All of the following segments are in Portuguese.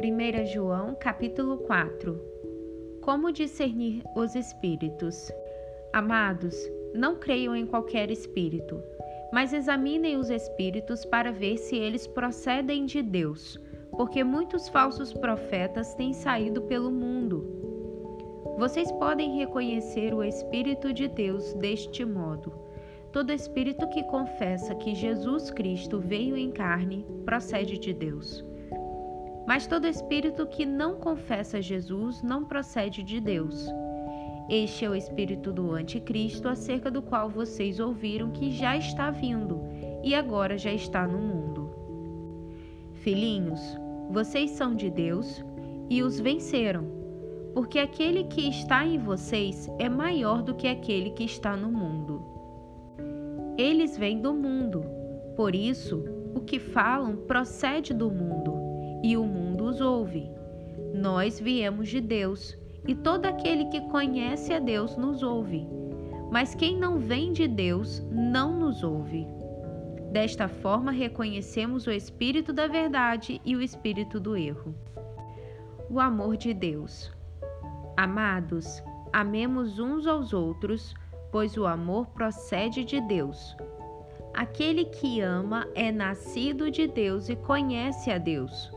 1 João, capítulo 4. Como discernir os espíritos? Amados, não creiam em qualquer espírito, mas examinem os espíritos para ver se eles procedem de Deus, porque muitos falsos profetas têm saído pelo mundo. Vocês podem reconhecer o Espírito de Deus deste modo. Todo espírito que confessa que Jesus Cristo veio em carne procede de Deus. Mas todo espírito que não confessa Jesus não procede de Deus. Este é o espírito do anticristo, acerca do qual vocês ouviram que já está vindo e agora já está no mundo. Filhinhos, vocês são de Deus e os venceram, porque aquele que está em vocês é maior do que aquele que está no mundo. Eles vêm do mundo, por isso, o que falam procede do mundo, e o mundo os ouve. Nós viemos de Deus, e todo aquele que conhece a Deus nos ouve. Mas quem não vem de Deus não nos ouve. Desta forma, reconhecemos o espírito da verdade e o espírito do erro. O amor de Deus. Amados, amemos uns aos outros, pois o amor procede de Deus. Aquele que ama é nascido de Deus e conhece a Deus.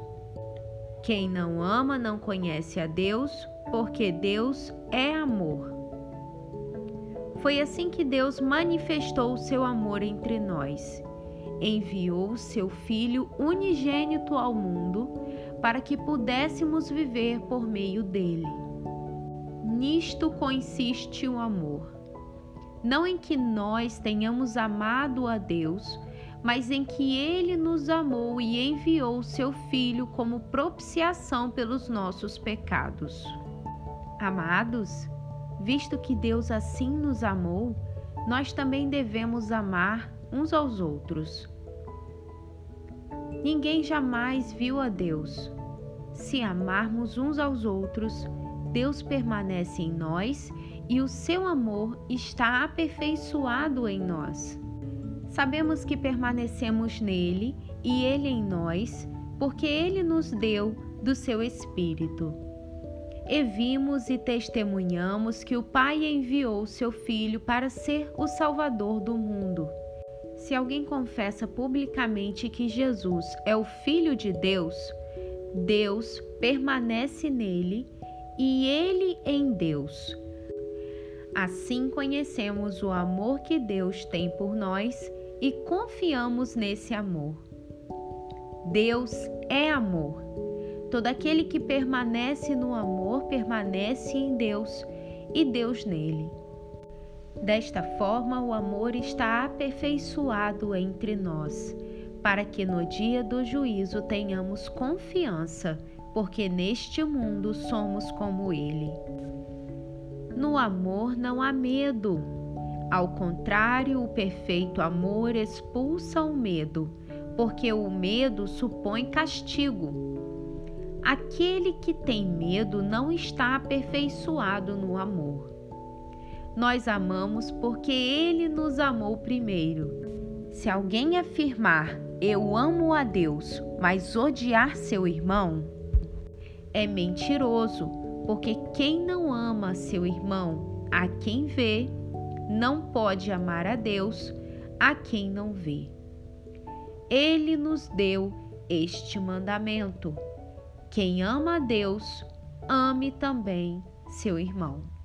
Quem não ama não conhece a Deus, porque Deus é amor. Foi assim que Deus manifestou o seu amor entre nós. Enviou o seu Filho unigênito ao mundo para que pudéssemos viver por meio dele. Nisto consiste o amor, não em que nós tenhamos amado a Deus, mas em que Ele nos amou e enviou o Seu Filho como propiciação pelos nossos pecados. Amados, visto que Deus assim nos amou, nós também devemos amar uns aos outros. Ninguém jamais viu a Deus. Se amarmos uns aos outros, Deus permanece em nós e o seu amor está aperfeiçoado em nós. Sabemos que permanecemos nele e ele em nós, porque ele nos deu do seu Espírito. E vimos e testemunhamos que o Pai enviou o seu Filho para ser o Salvador do mundo. Se alguém confessa publicamente que Jesus é o Filho de Deus, Deus permanece nele e Ele em Deus. Assim conhecemos o amor que Deus tem por nós e confiamos nesse amor. Deus é amor. Todo aquele que permanece no amor permanece em Deus e Deus nele. Desta forma, o amor está aperfeiçoado entre nós, para que no dia do juízo tenhamos confiança, porque neste mundo somos como Ele. No amor não há medo. Ao contrário, o perfeito amor expulsa o medo, porque o medo supõe castigo. Aquele que tem medo não está aperfeiçoado no amor. Nós amamos porque Ele nos amou primeiro. Se alguém afirmar, eu amo a Deus, mas odiar seu irmão, é mentiroso, porque quem não ama seu irmão, a quem vê, não pode amar a Deus, a quem não vê. Ele nos deu este mandamento: quem ama a Deus, ame também seu irmão.